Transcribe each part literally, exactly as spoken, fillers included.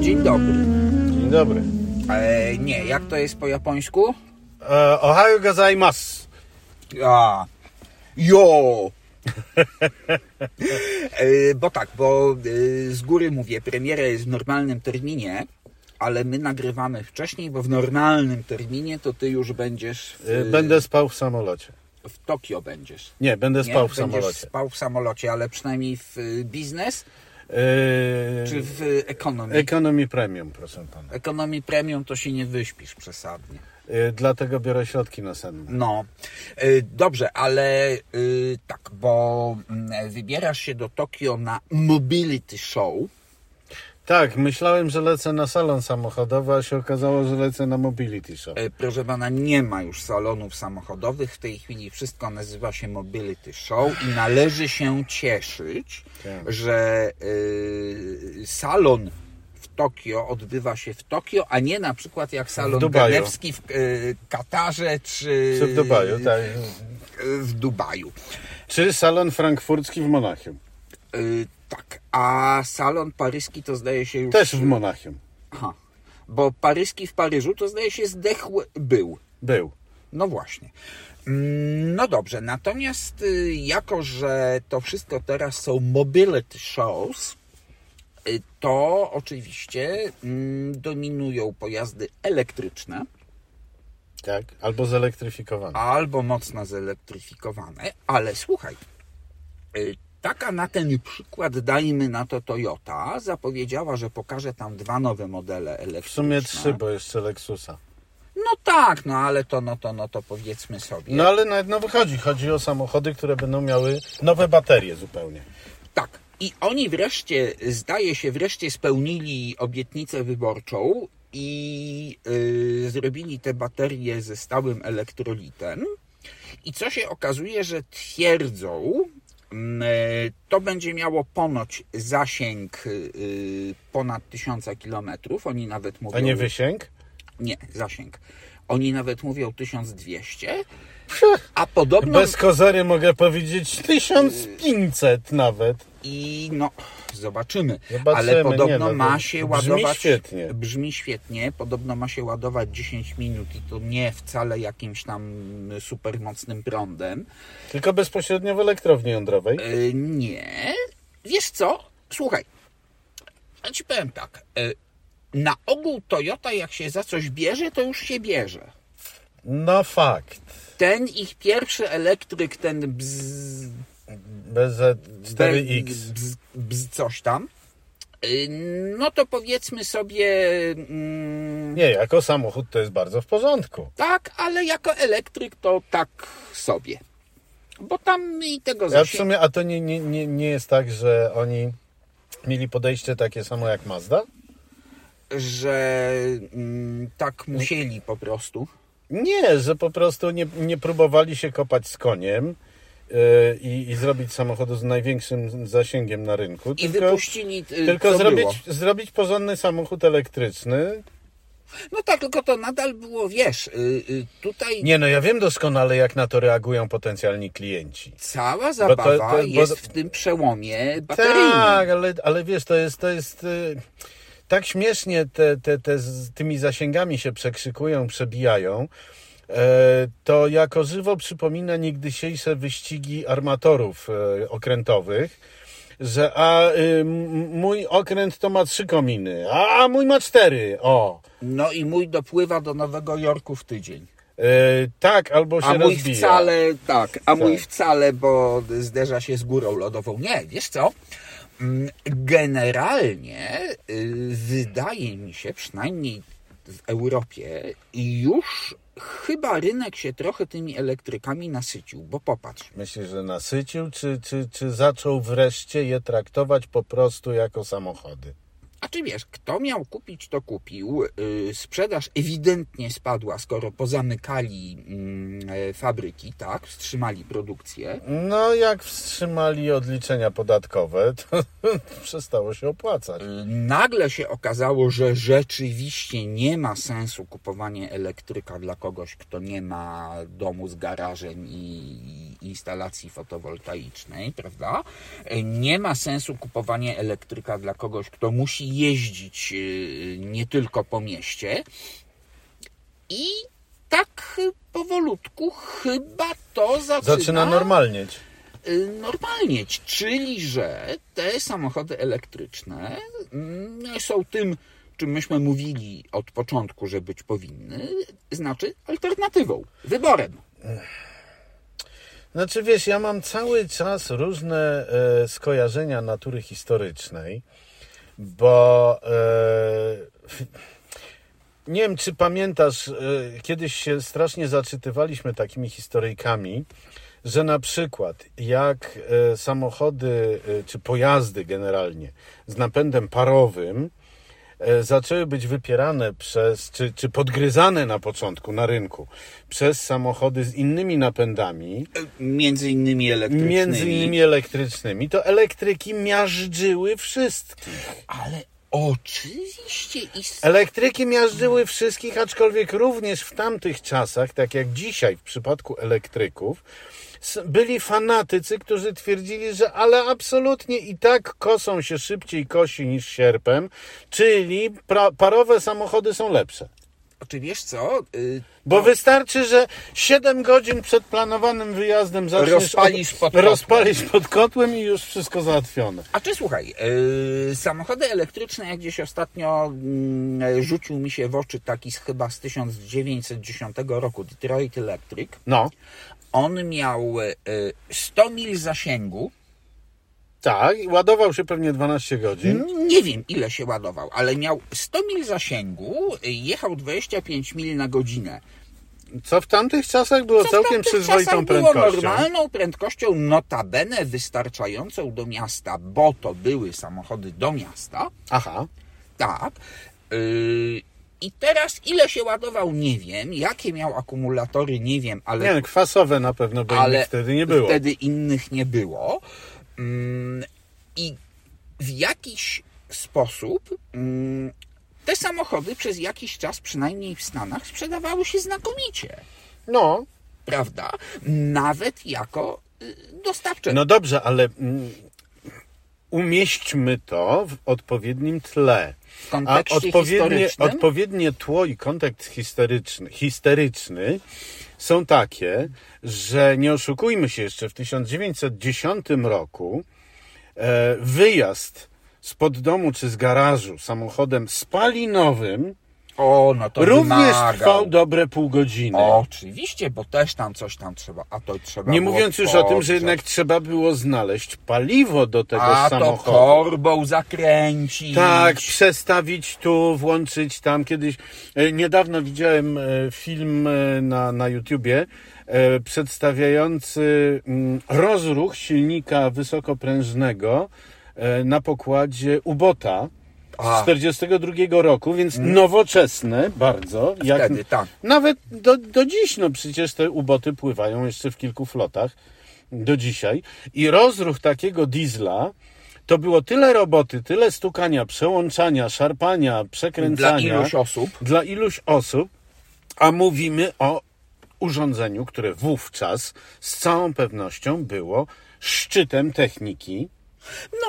Dzień dobry. Dzień dobry. E, nie, jak to jest po japońsku? E, Ohayou gozaimasu. A, jo. e, bo tak, bo e, z góry mówię, premiera jest w normalnym terminie, ale my nagrywamy wcześniej, bo w normalnym terminie to ty już będziesz... W, będę spał w samolocie. W Tokio będziesz. Nie, będę spał Nie? w samolocie. Będziesz spał w samolocie, ale przynajmniej w biznes? Eee, czy w ekonomii? Ekonomii premium, proszę pana. Ekonomii premium to się nie wyśpisz przesadnie. Eee, dlatego biorę środki nasenne. No, eee, dobrze, ale eee, tak, bo wybierasz się do Tokio na Mobility Show. Tak, myślałem, że lecę na salon samochodowy, a się okazało, że lecę na Mobility Show. Proszę pana, nie ma już salonów samochodowych. W tej chwili wszystko nazywa się Mobility Show i należy się cieszyć, tak, że y, salon w Tokio odbywa się w Tokio, a nie na przykład jak salon genewski w y, Katarze czy, czy w Dubaju. Tak. Y, w Dubaju. Czy salon frankfurcki w Monachium. Y, Tak, a salon paryski to zdaje się już... Też w Monachium. Aha, bo paryski w Paryżu to zdaje się zdechły był. Był. No właśnie. No dobrze, natomiast jako, że to wszystko teraz są mobility shows, to oczywiście dominują pojazdy elektryczne. Tak, albo zelektryfikowane. Albo mocno zelektryfikowane, ale słuchaj... Taka na ten przykład, dajmy na to, Toyota zapowiedziała, że pokaże tam dwa nowe modele elektryczne. W sumie trzy, bo jeszcze Lexusa. No tak, no ale to, no to, no to powiedzmy sobie. No ale nawet no wychodzi, chodzi o samochody, które będą miały nowe baterie zupełnie. Tak. I oni wreszcie, zdaje się, wreszcie spełnili obietnicę wyborczą i yy, zrobili te baterie ze stałym elektrolitem. I co się okazuje, że twierdzą, to będzie miało ponoć zasięg ponad tysiąc kilometrów. Oni nawet mówią... A nie wysięg? Nie, zasięg. Oni nawet mówią tysiąc dwieście. A podobno... Bez kozery mogę powiedzieć tysiąc pięćset nawet. I no, zobaczymy. zobaczymy Ale podobno nie, ma się brzmi ładować... Świetnie. Brzmi świetnie. Podobno ma się ładować dziesięć minut i to nie wcale jakimś tam super mocnym prądem. Tylko bezpośrednio w elektrowni jądrowej? Yy, nie. Wiesz co? Słuchaj. Ja ci powiem tak. Yy, na ogół Toyota jak się za coś bierze, to już się bierze. No fakt. Ten ich pierwszy elektryk, ten bzz... B Z cztery X. Bzz, bzz, bzz, coś tam. No to powiedzmy sobie... Mm, nie, jako samochód to jest bardzo w porządku. Tak, ale jako elektryk to tak sobie. Bo tam i tego zasięgu... Ja w sumie, a to nie, nie, nie, nie jest tak, że oni mieli podejście takie samo jak Mazda? Że mm, tak musieli po prostu. Nie, że po prostu nie, nie próbowali się kopać z koniem yy, i, i zrobić samochodu z największym zasięgiem na rynku. I tylko, wypuścili... Yy, tylko zrobić, zrobić porządny samochód elektryczny. No tak, tylko to nadal było, wiesz, yy, tutaj... Nie, no ja wiem doskonale, jak na to reagują potencjalni klienci. Cała zabawa to, to, jest bo... w tym przełomie bateryjnym. Tak, ale, ale wiesz, to jest... To jest yy... Tak śmiesznie te, te, te z tymi zasięgami się przekrzykują, przebijają, e, to jako żywo przypomina niegdysiejsze wyścigi armatorów e, okrętowych, że a y, mój okręt to ma trzy kominy, a, a mój ma cztery, o. No i mój dopływa do Nowego Jorku w tydzień. E, tak, albo się a mój rozbija. Wcale, tak, a tak. Mój wcale, bo zderza się z górą lodową. Nie, wiesz co? Generalnie wydaje mi się, przynajmniej w Europie, już chyba rynek się trochę tymi elektrykami nasycił, bo popatrz. Myślisz, że nasycił, czy, czy, czy zaczął wreszcie je traktować po prostu jako samochody? A czy wiesz, kto miał kupić, to kupił. Sprzedaż ewidentnie spadła, skoro pozamykali fabryki, tak? Wstrzymali produkcję. No, jak wstrzymali odliczenia podatkowe, to przestało się opłacać. Nagle się okazało, że rzeczywiście nie ma sensu kupowanie elektryka dla kogoś, kto nie ma domu z garażem i, instalacji fotowoltaicznej, prawda? Nie ma sensu kupowanie elektryka dla kogoś, kto musi jeździć nie tylko po mieście. I tak powolutku chyba to zaczyna... Zaczyna normalnieć. Normalnieć, czyli że te samochody elektryczne są tym, czym myśmy mówili od początku, że być powinny, znaczy alternatywą, wyborem. Znaczy wiesz, ja mam cały czas różne e, skojarzenia natury historycznej, bo e, nie wiem, czy pamiętasz, e, kiedyś się strasznie zaczytywaliśmy takimi historyjkami, że na przykład jak e, samochody e, czy pojazdy generalnie z napędem parowym zaczęły być wypierane przez, czy, czy podgryzane na początku na rynku przez samochody z innymi napędami. Między innymi elektrycznymi. Między innymi elektrycznymi. To elektryki miażdżyły wszystkich. Ale oczywiście istotne. Elektryki miażdżyły wszystkich, aczkolwiek również w tamtych czasach, tak jak dzisiaj w przypadku elektryków, byli fanatycy, którzy twierdzili, że ale absolutnie i tak kosą się szybciej kosi niż sierpem, czyli pra- parowe samochody są lepsze. Czy wiesz co? Yy, Bo no. wystarczy, że siedem godzin przed planowanym wyjazdem rozpalisz, od, pod rozpalisz pod kotłem i już wszystko załatwione. A czy słuchaj, yy, samochody elektryczne, jak gdzieś ostatnio yy, rzucił mi się w oczy taki z, chyba z tysiąc dziewięćset dziesiątego roku, Detroit Electric. No. On miał sto mil zasięgu. Tak, ładował się pewnie dwanaście godzin. Nie wiem, ile się ładował, ale miał sto mil zasięgu, jechał dwadzieścia pięć mil na godzinę. Co w tamtych czasach było Co całkiem przyzwoitą prędkością. Było normalną prędkością, notabene wystarczającą do miasta, bo to były samochody do miasta. Aha. Tak. Y- I teraz ile się ładował, nie wiem. Jakie miał akumulatory, nie wiem. Ale nie wiem, kwasowe na pewno, bo ale innych wtedy nie było. Wtedy innych nie było. I w jakiś sposób te samochody przez jakiś czas, przynajmniej w Stanach, sprzedawały się znakomicie. No. Prawda? Nawet jako dostawcze. No dobrze, ale umieśćmy to w odpowiednim tle. A odpowiednie, odpowiednie tło i kontekst historyczny, historyczny są takie, że nie oszukujmy się, jeszcze w tysiąc dziewięćset dziesiątym roku e, wyjazd spod domu czy z garażu samochodem spalinowym o, no to również wymagał. Trwał dobre pół godziny. O, oczywiście, bo też tam coś tam trzeba, a to trzeba nie było mówiąc już podrzeć. O tym, że jednak trzeba było znaleźć paliwo do tego a samochodu. A to korbą zakręcić. Tak, przestawić tu, włączyć tam. Kiedyś, niedawno widziałem film na, na YouTubie przedstawiający rozruch silnika wysokoprężnego na pokładzie ubota. Z czterdziestego drugiego roku, więc nowoczesne bardzo. Jak wtedy, tak. Nawet do, do dziś, no przecież te uboty pływają jeszcze w kilku flotach do dzisiaj. I rozruch takiego diesla to było tyle roboty, tyle stukania, przełączania, szarpania, przekręcania. Dla iluś osób. Dla iluś osób, a mówimy o urządzeniu, które wówczas z całą pewnością było szczytem techniki.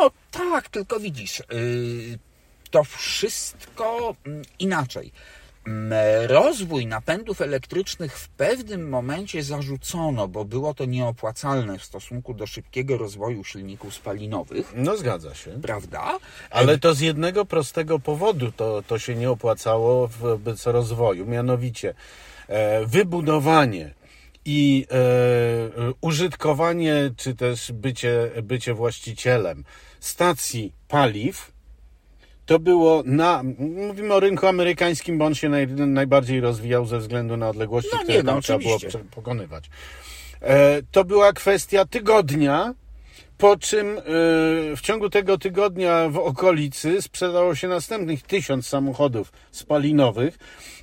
No tak, tylko widzisz... Yy... To wszystko inaczej. Rozwój napędów elektrycznych w pewnym momencie zarzucono, bo było to nieopłacalne w stosunku do szybkiego rozwoju silników spalinowych. No zgadza się. Prawda? Ale to z jednego prostego powodu to, to się nie opłacało wobec rozwoju. Mianowicie e, wybudowanie i e, użytkowanie, czy też bycie, bycie właścicielem stacji paliw. To było na, mówimy o rynku amerykańskim, bo on się naj, najbardziej rozwijał ze względu na odległości, no które nie, tam no, trzeba było pokonywać. E, to była kwestia tygodnia, po czym e, w ciągu tego tygodnia w okolicy sprzedało się następnych tysiąc samochodów spalinowych,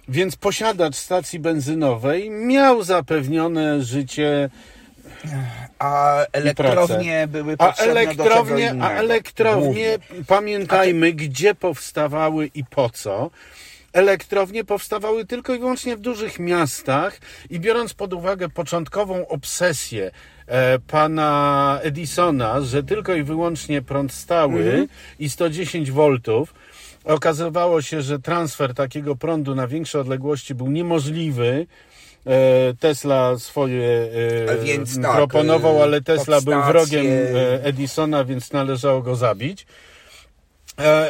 więc posiadacz stacji benzynowej miał zapewnione życie. A elektrownie były potrzebne a elektrownie, do czego innego. A elektrownie, Głównie. pamiętajmy, a ty... gdzie powstawały i po co. Elektrownie powstawały tylko i wyłącznie w dużych miastach i biorąc pod uwagę początkową obsesję e, pana Edisona, że tylko i wyłącznie prąd stały mhm. i sto dziesięć woltów. Okazywało się, że transfer takiego prądu na większe odległości był niemożliwy. Tesla swoje więc tak, proponował, ale Tesla podstacje... był wrogiem Edisona, więc należało go zabić.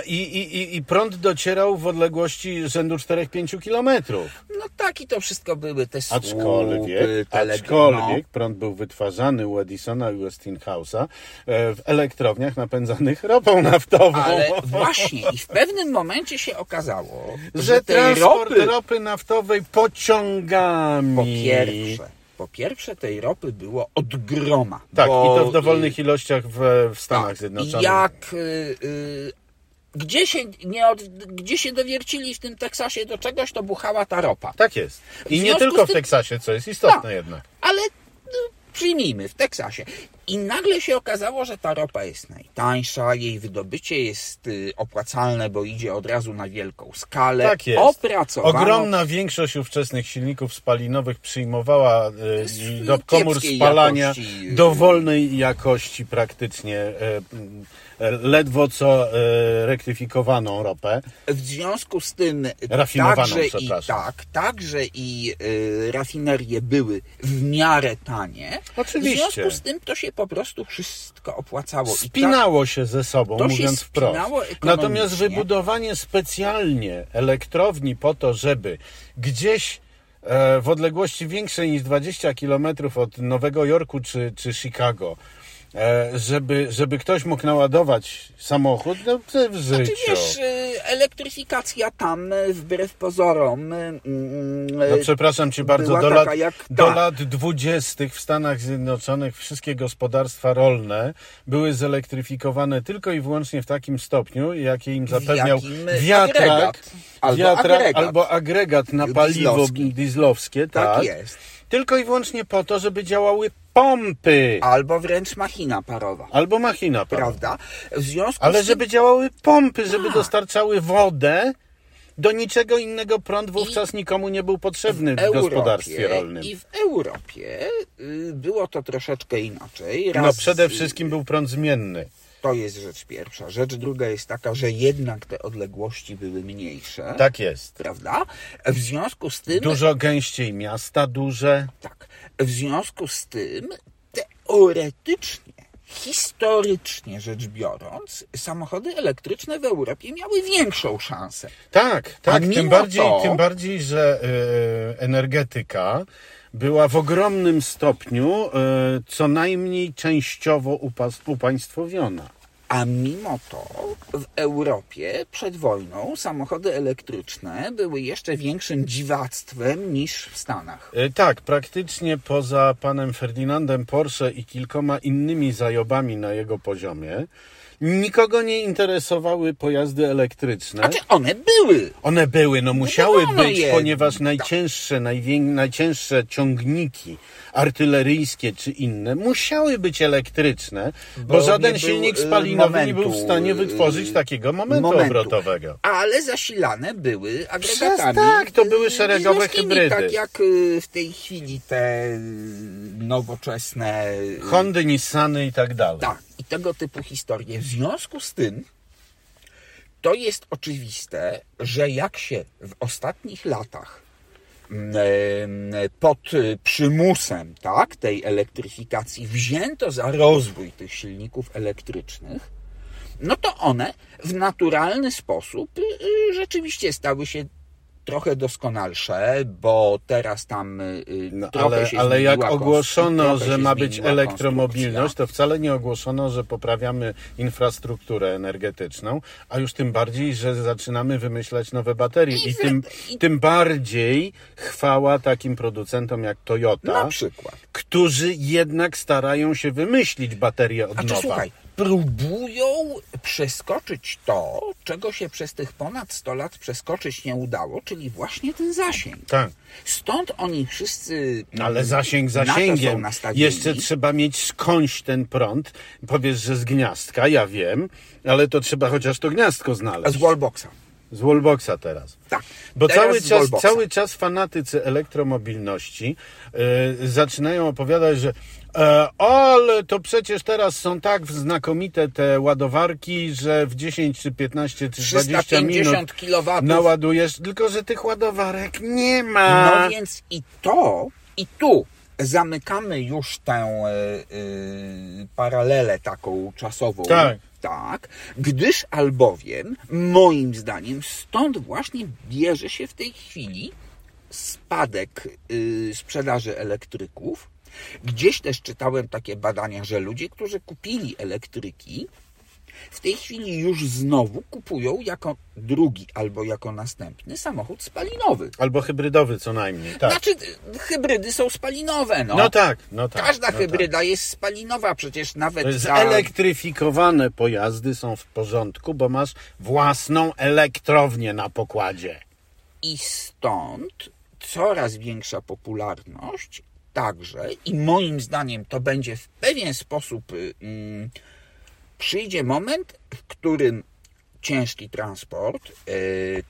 I, i, i prąd docierał w odległości rzędu cztery do pięciu kilometrów. No tak, i to wszystko były te słupy. Aczkolwiek, telegry, aczkolwiek no. prąd był wytwarzany u Edisona i Westinghouse'a w elektrowniach napędzanych ropą naftową. Ale właśnie, i w pewnym momencie się okazało, że, że transport ropy, ropy naftowej pociągami... Po pierwsze. Po pierwsze, tej ropy było od groma. Tak, bo... i to w dowolnych ilościach w, w Stanach tak, Zjednoczonych. Jak... Yy... Gdzie się, nie od, gdzie się dowiercili w tym Teksasie do czegoś, to buchała ta ropa. Tak jest. I nie tylko w Teksasie, co jest istotne no, jednak. Ale przyjmijmy, w Teksasie. I nagle się okazało, że ta ropa jest najtańsza, jej wydobycie jest opłacalne, bo idzie od razu na wielką skalę. Tak jest. Opracowano... Ogromna większość ówczesnych silników spalinowych przyjmowała y, do komór spalania jakości. Dowolnej jakości praktycznie y, y, ledwo co y, rektyfikowaną ropę. W związku z tym rafinowaną, także i, tak, także i y, rafinerie były w miarę tanie. Oczywiście. W związku z tym to się po prostu wszystko opłacało. Spinało I tak, się ze sobą, mówiąc wprost. Natomiast wybudowanie specjalnie elektrowni po to, żeby gdzieś e, w odległości większej niż dwadzieścia kilometrów od Nowego Jorku czy, czy Chicago, e, żeby, żeby ktoś mógł naładować samochód, no w życiu. Znaczy wiesz, elektryfikacja tam wbrew pozorom mm, no przepraszam cię bardzo, do lat, do lat dwudziestych w Stanach Zjednoczonych wszystkie gospodarstwa rolne były zelektryfikowane tylko i wyłącznie w takim stopniu, jaki im zapewniał wiatrak agregat, albo, wiatrak, agregat. albo agregat na paliwo dieslowskie. Tak, tak jest. Tylko i wyłącznie po to, żeby działały pompy. Albo wręcz machina parowa. Albo machina parowa. Prawda? W związku Ale z tym... żeby działały pompy, żeby A. dostarczały wodę, do niczego innego prąd wówczas I nikomu nie był potrzebny w, w Europie, gospodarstwie rolnym. I w Europie było to troszeczkę inaczej. Raz no przede wszystkim był prąd zmienny. To jest rzecz pierwsza. Rzecz druga jest taka, że jednak te odległości były mniejsze. Tak jest. Prawda? W związku z tym... Dużo gęściej miasta duże. Tak. W związku z tym teoretycznie, historycznie rzecz biorąc, samochody elektryczne w Europie miały większą szansę. Tak, tak. Tym bardziej, to... tym bardziej, że yy, energetyka była w ogromnym stopniu y, co najmniej częściowo upas- upaństwowiona. A mimo to w Europie przed wojną samochody elektryczne były jeszcze większym dziwactwem niż w Stanach. Y, tak, praktycznie poza panem Ferdinandem Porsche i kilkoma innymi zajobami na jego poziomie nikogo nie interesowały pojazdy elektryczne. A czy one były? One były, no musiały no być, je. ponieważ najcięższe, najwię... najcięższe ciągniki artyleryjskie czy inne musiały być elektryczne, bo, bo żaden silnik spalinowy momentu, nie był w stanie wytworzyć takiego momentu, momentu obrotowego. Ale zasilane były agregatami. Przez tak, to były szeregowe hybrydy. Tak jak w tej chwili te nowoczesne... Hondy, Nissany i tak dalej. Tak. I tego typu historie. W związku z tym to jest oczywiste, że jak się w ostatnich latach pod przymusem tak, tej elektryfikacji wzięto za rozwój tych silników elektrycznych, no to one w naturalny sposób rzeczywiście stały się trochę doskonalsze, bo teraz tam no, trochę ale, się ale jak ogłoszono, że ma być elektromobilność, to wcale nie ogłoszono, że poprawiamy infrastrukturę energetyczną, a już tym bardziej, że zaczynamy wymyślać nowe baterie. I, I, wy... tym, I tym bardziej chwała takim producentom jak Toyota, na przykład, którzy jednak starają się wymyślić baterie od a nowa. Słuchaj, próbują przeskoczyć to, czego się przez tych ponad sto lat przeskoczyć nie udało, czyli właśnie ten zasięg. Tak. Stąd oni wszyscy... Ale zasięg zasięgiem. Jeszcze trzeba mieć skądś ten prąd. Powiesz, że z gniazdka, ja wiem, ale to trzeba chociaż to gniazdko znaleźć. Z wallboxa. Z wallboxa teraz. Tak. Bo teraz cały, czas, cały czas fanatycy elektromobilności yy, zaczynają opowiadać, że Ale to przecież teraz są tak znakomite te ładowarki, że w dziesięć czy piętnaście czy dwadzieścia minut naładujesz, tylko że tych ładowarek nie ma. No więc i to, i tu zamykamy już tę yy, paralelę taką czasową. Tak. Tak, gdyż albowiem, moim zdaniem, stąd właśnie bierze się w tej chwili spadek yy, sprzedaży elektryków. Gdzieś też czytałem takie badania, że ludzie, którzy kupili elektryki, w tej chwili już znowu kupują jako drugi albo jako następny samochód spalinowy. Albo hybrydowy co najmniej. Tak. Znaczy, hybrydy są spalinowe. No, no tak, no tak. Każda no hybryda tak. jest spalinowa, przecież nawet... Zelektryfikowane za... pojazdy są w porządku, bo masz własną elektrownię na pokładzie. I stąd coraz większa popularność także, i moim zdaniem to będzie w pewien sposób... Hmm, przyjdzie moment, w którym ciężki transport, yy,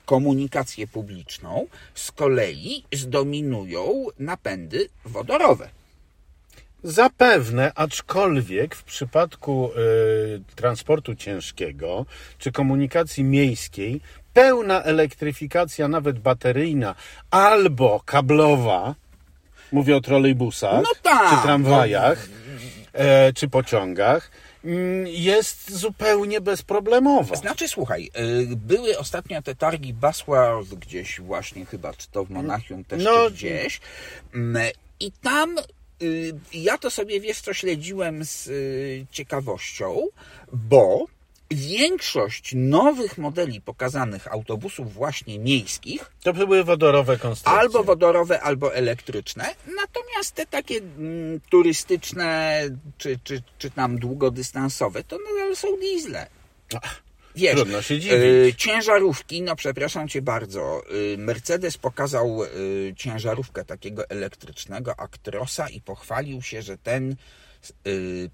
komunikację publiczną z kolei zdominują napędy wodorowe. Zapewne, aczkolwiek w przypadku yy, transportu ciężkiego czy komunikacji miejskiej pełna elektryfikacja, nawet bateryjna albo kablowa, mówię o trolejbusach, no tak, czy tramwajach, no... yy, czy pociągach, jest zupełnie bezproblemowa. Znaczy, słuchaj, były ostatnio te targi Basworld gdzieś właśnie, chyba czy to w Monachium też no. gdzieś i tam ja to sobie, wiesz co, śledziłem z ciekawością, bo większość nowych modeli pokazanych autobusów właśnie miejskich to były wodorowe konstrukcje. Albo wodorowe, albo elektryczne. Natomiast te takie mm, turystyczne czy, czy, czy tam długodystansowe to nadal są diesle. Ach, wiesz, trudno się dziwić. Y, ciężarówki, no przepraszam cię bardzo, y, Mercedes pokazał y, ciężarówkę takiego elektrycznego Actrosa i pochwalił się, że ten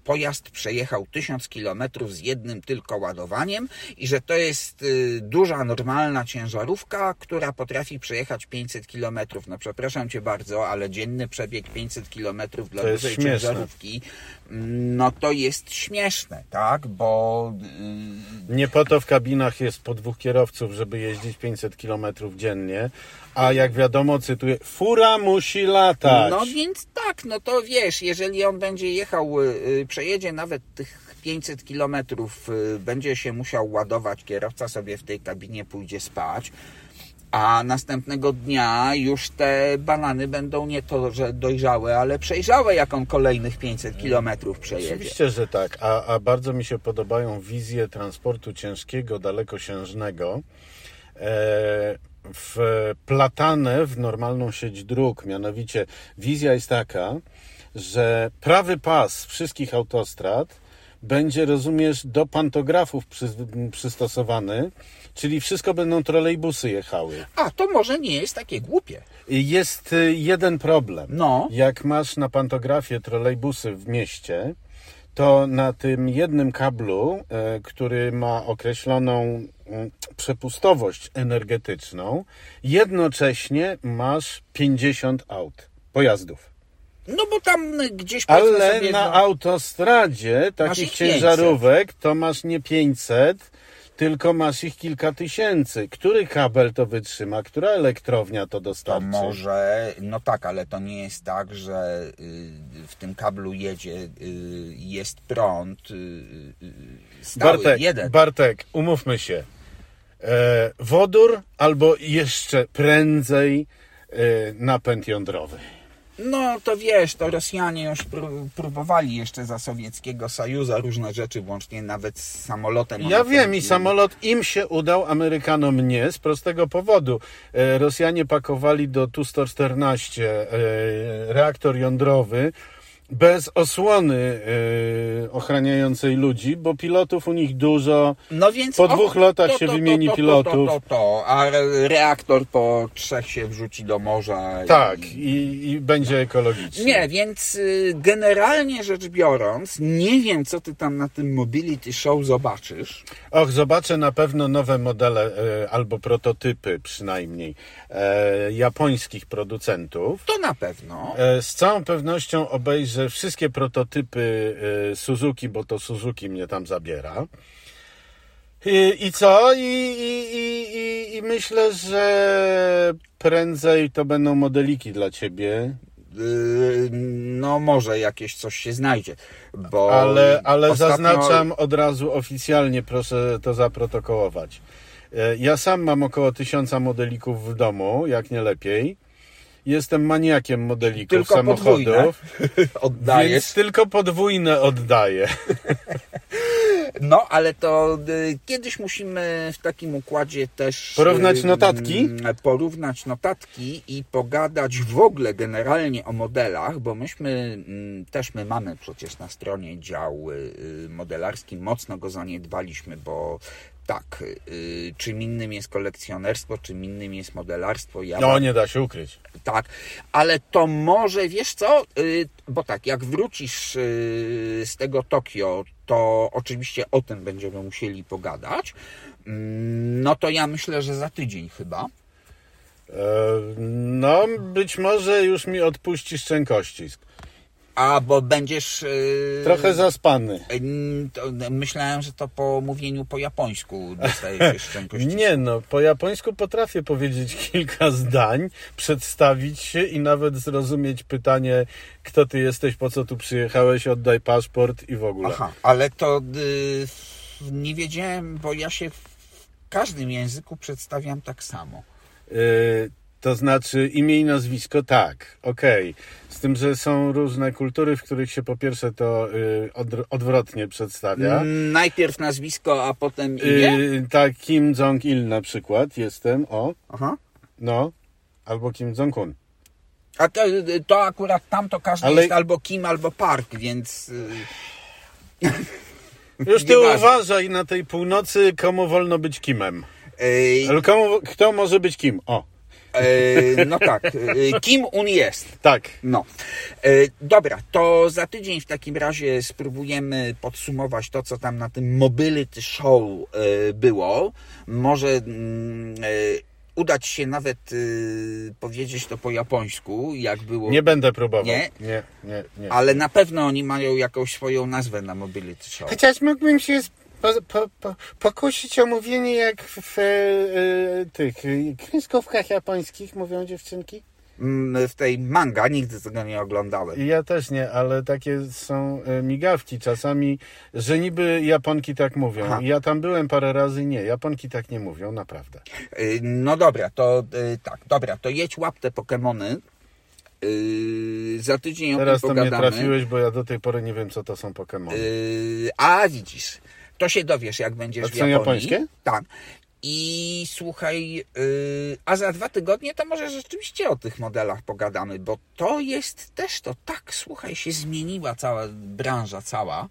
pojazd przejechał tysiąc kilometrów z jednym tylko ładowaniem i że to jest duża, normalna ciężarówka, która potrafi przejechać pięćset kilometrów. No przepraszam cię bardzo, ale dzienny przebieg pięćset kilometrów dla dużej ciężarówki, no to jest śmieszne, tak? Bo... Nie po to w kabinach jest po dwóch kierowców, żeby jeździć pięćset kilometrów dziennie, a jak wiadomo, cytuję, fura musi latać. No więc tak, no to wiesz, jeżeli on będzie jechał przejedzie nawet tych pięćset kilometrów, będzie się musiał ładować, kierowca sobie w tej kabinie pójdzie spać, a następnego dnia już te banany będą nie to, że dojrzałe, ale przejrzałe, jak on kolejnych pięćset kilometrów przejedzie. Oczywiście, że tak, a, a bardzo mi się podobają wizje transportu ciężkiego, dalekosiężnego, e, wplatane w normalną sieć dróg, mianowicie wizja jest taka, że prawy pas wszystkich autostrad będzie, rozumiesz, do pantografów przy, przystosowany, czyli wszystko będą trolejbusy jechały. A, to może nie jest takie głupie. Jest jeden problem. No. Jak masz na pantografie trolejbusy w mieście, to na tym jednym kablu, który ma określoną przepustowość energetyczną, jednocześnie masz pięćdziesiąt aut, pojazdów. No bo tam gdzieś... Ale sobie, na no, autostradzie takich ciężarówek to masz nie pięćset, tylko masz ich kilka tysięcy. Który kabel to wytrzyma? Która elektrownia to dostarczy? To może... No tak, ale to nie jest tak, że y, w tym kablu jedzie, y, jest prąd y, y, stały, Bartek, jeden. Bartek, umówmy się. E, wodór albo jeszcze prędzej y, napęd jądrowy. No to wiesz, to Rosjanie już próbowali jeszcze za sowieckiego Sojuza różne rzeczy, włącznie nawet z samolotem. Ja wiem, i samolot im się udał, Amerykanom nie, z prostego powodu. Rosjanie pakowali do Tu sto czternaście reaktor jądrowy bez osłony yy, ochraniającej ludzi, bo pilotów u nich dużo. No więc, po dwóch och, lotach to, się to, wymieni to, to, pilotów. To, to, to, to. A reaktor po trzech się wrzuci do morza. Tak, i, i, i będzie ekologiczny. Nie, więc generalnie rzecz biorąc, nie wiem, co ty tam na tym Mobility Show zobaczysz. Och, zobaczę na pewno nowe modele y, albo prototypy przynajmniej y, japońskich producentów. To na pewno. Y, z całą pewnością obejrzę że wszystkie prototypy Suzuki, bo to Suzuki mnie tam zabiera. I, i co? I, i, i, I myślę, że prędzej to będą modeliki dla ciebie. No może jakieś coś się znajdzie, bo ale, ale ostatnio... zaznaczam od razu oficjalnie, proszę to zaprotokołować. Ja sam mam około tysiąca modelików w domu, jak nie lepiej. Jestem maniakiem modelików tylko samochodów, oddajesz. Więc tylko podwójne oddaję. No, ale to y, kiedyś musimy w takim układzie też... Porównać notatki? Y, porównać notatki i pogadać w ogóle generalnie o modelach, bo myśmy y, też my mamy przecież na stronie dział y, modelarski, mocno go zaniedbaliśmy, bo tak, y, czym innym jest kolekcjonerstwo, czym innym jest modelarstwo. Ja no, mam... nie da się ukryć. Tak, ale to może, wiesz co, y, bo tak, jak wrócisz y, z tego Tokio, to oczywiście o tym będziemy musieli pogadać. No to ja myślę, że za tydzień chyba. No, być może już mi odpuścisz ten kościsk. A, bo będziesz... Trochę zaspany. Myślałem, że to po mówieniu po japońsku dostajesz jeszcze jakoś. Nie no, po japońsku potrafię powiedzieć kilka zdań, przedstawić się i nawet zrozumieć pytanie, kto ty jesteś, po co tu przyjechałeś, oddaj paszport i w ogóle. Aha, ale to yy, nie wiedziałem, bo ja się w każdym języku przedstawiam tak samo. Yy... To znaczy imię i nazwisko, tak, okej. Okay. Z tym, że są różne kultury, w których się po pierwsze to y, od, odwrotnie przedstawia. Najpierw nazwisko, a potem imię? Y, tak, Kim Jong Il na przykład jestem, o. Aha. No, albo Kim Jong-un. A to, to akurat tam to każdy ale... jest albo Kim, albo Park, więc... Y... Już ty uważaj na tej północy, komu wolno być Kimem. Ej... Ale komu, kto może być Kim, o. No tak, kim on jest. Tak. No. Dobra, to za tydzień w takim razie spróbujemy podsumować to, co tam na tym Mobility Show było. Może udać się nawet powiedzieć to po japońsku, jak było. Nie będę próbował. Nie? Nie, nie, nie. Ale na pewno oni mają jakąś swoją nazwę na Mobility Show. Chociaż mógłbym się... Po, po, po, pokusić o mówienie jak w, w, w tych kreskówkach japońskich mówią dziewczynki? W tej manga nigdy tego nie oglądałem. Ja też nie, ale takie są migawki czasami, że niby Japonki tak mówią. Aha. Ja tam byłem parę razy, nie, Japonki tak nie mówią, naprawdę. No dobra, to tak, dobra, to jedź łap te Pokemony. Yy, za tydzień o teraz tym pogadamy. Teraz to mnie trafiłeś, bo ja do tej pory nie wiem, co to są Pokemony. Yy, a widzisz. To się dowiesz, jak będziesz w Japonii. Japońskie? Tak. I słuchaj, yy, a za dwa tygodnie to może rzeczywiście o tych modelach pogadamy, bo to jest też to. Tak, słuchaj, się zmieniła cała branża, cała.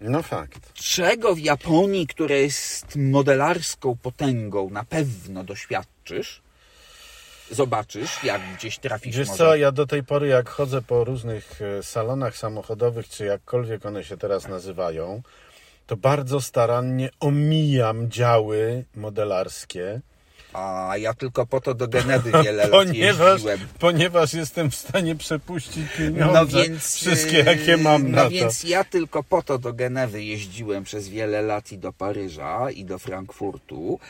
No fakt. Czego w Japonii, która jest modelarską potęgą, na pewno doświadczysz, zobaczysz, jak gdzieś trafisz. Wiesz może. Co, ja do tej pory, jak chodzę po różnych salonach samochodowych, czy jakkolwiek one się teraz nazywają, to bardzo starannie omijam działy modelarskie. A ja tylko po to do Genewy wiele ponieważ, lat jeździłem. Ponieważ jestem w stanie przepuścić pieniądze, no więc, wszystkie jakie mam na no to. Więc ja tylko po to do Genewy jeździłem przez wiele lat i do Paryża i do Frankfurtu,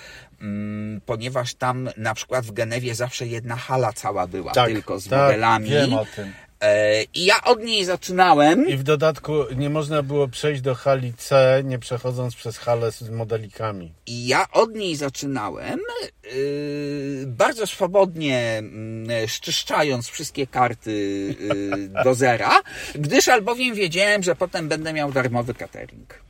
mm, ponieważ tam na przykład w Genewie zawsze jedna hala cała była tak, tylko z tak, modelami. Wiem o tym. I ja od niej zaczynałem. I w dodatku nie można było przejść do hali C, nie przechodząc przez halę z modelikami. I ja od niej zaczynałem, yy, bardzo swobodnie yy, szczyszczając wszystkie karty yy, do zera, gdyż albowiem wiedziałem, że potem będę miał darmowy catering.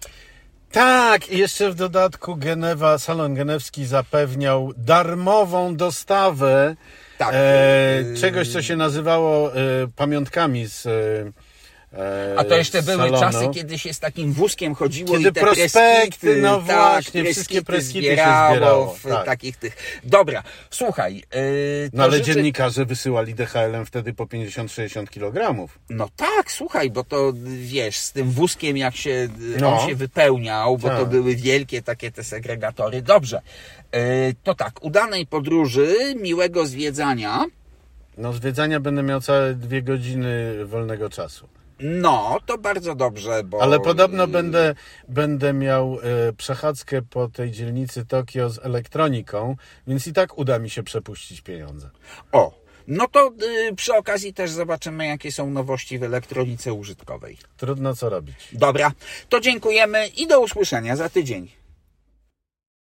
Tak, i jeszcze w dodatku Genewa, salon genewski zapewniał darmową dostawę. Tak. E, czegoś, co się nazywało e, pamiątkami z e, A to jeszcze były salonu. Czasy, kiedy się z takim wózkiem chodziło kiedy i te prospekty, no tak, właśnie, preskity wszystkie preskity zbierało, się zbierało. W tak. takich tych. Dobra, słuchaj. E, no ale życzy... dziennikarze wysyłali D H L-em wtedy po pięćdziesiąt sześćdziesiąt kilogramów. No tak, słuchaj, bo to wiesz, z tym wózkiem jak się, no. on się wypełniał, bo tak. to były wielkie takie te segregatory. Dobrze. To tak, udanej podróży, miłego zwiedzania. No, zwiedzania będę miał całe dwie godziny wolnego czasu. No, to bardzo dobrze, bo... Ale podobno będę, będę miał e, przechadzkę po tej dzielnicy Tokio z elektroniką, więc i tak uda mi się przepuścić pieniądze. O, no to y, przy okazji też zobaczymy, jakie są nowości w elektronice użytkowej. Trudno co robić. Dobra, to dziękujemy i do usłyszenia za tydzień.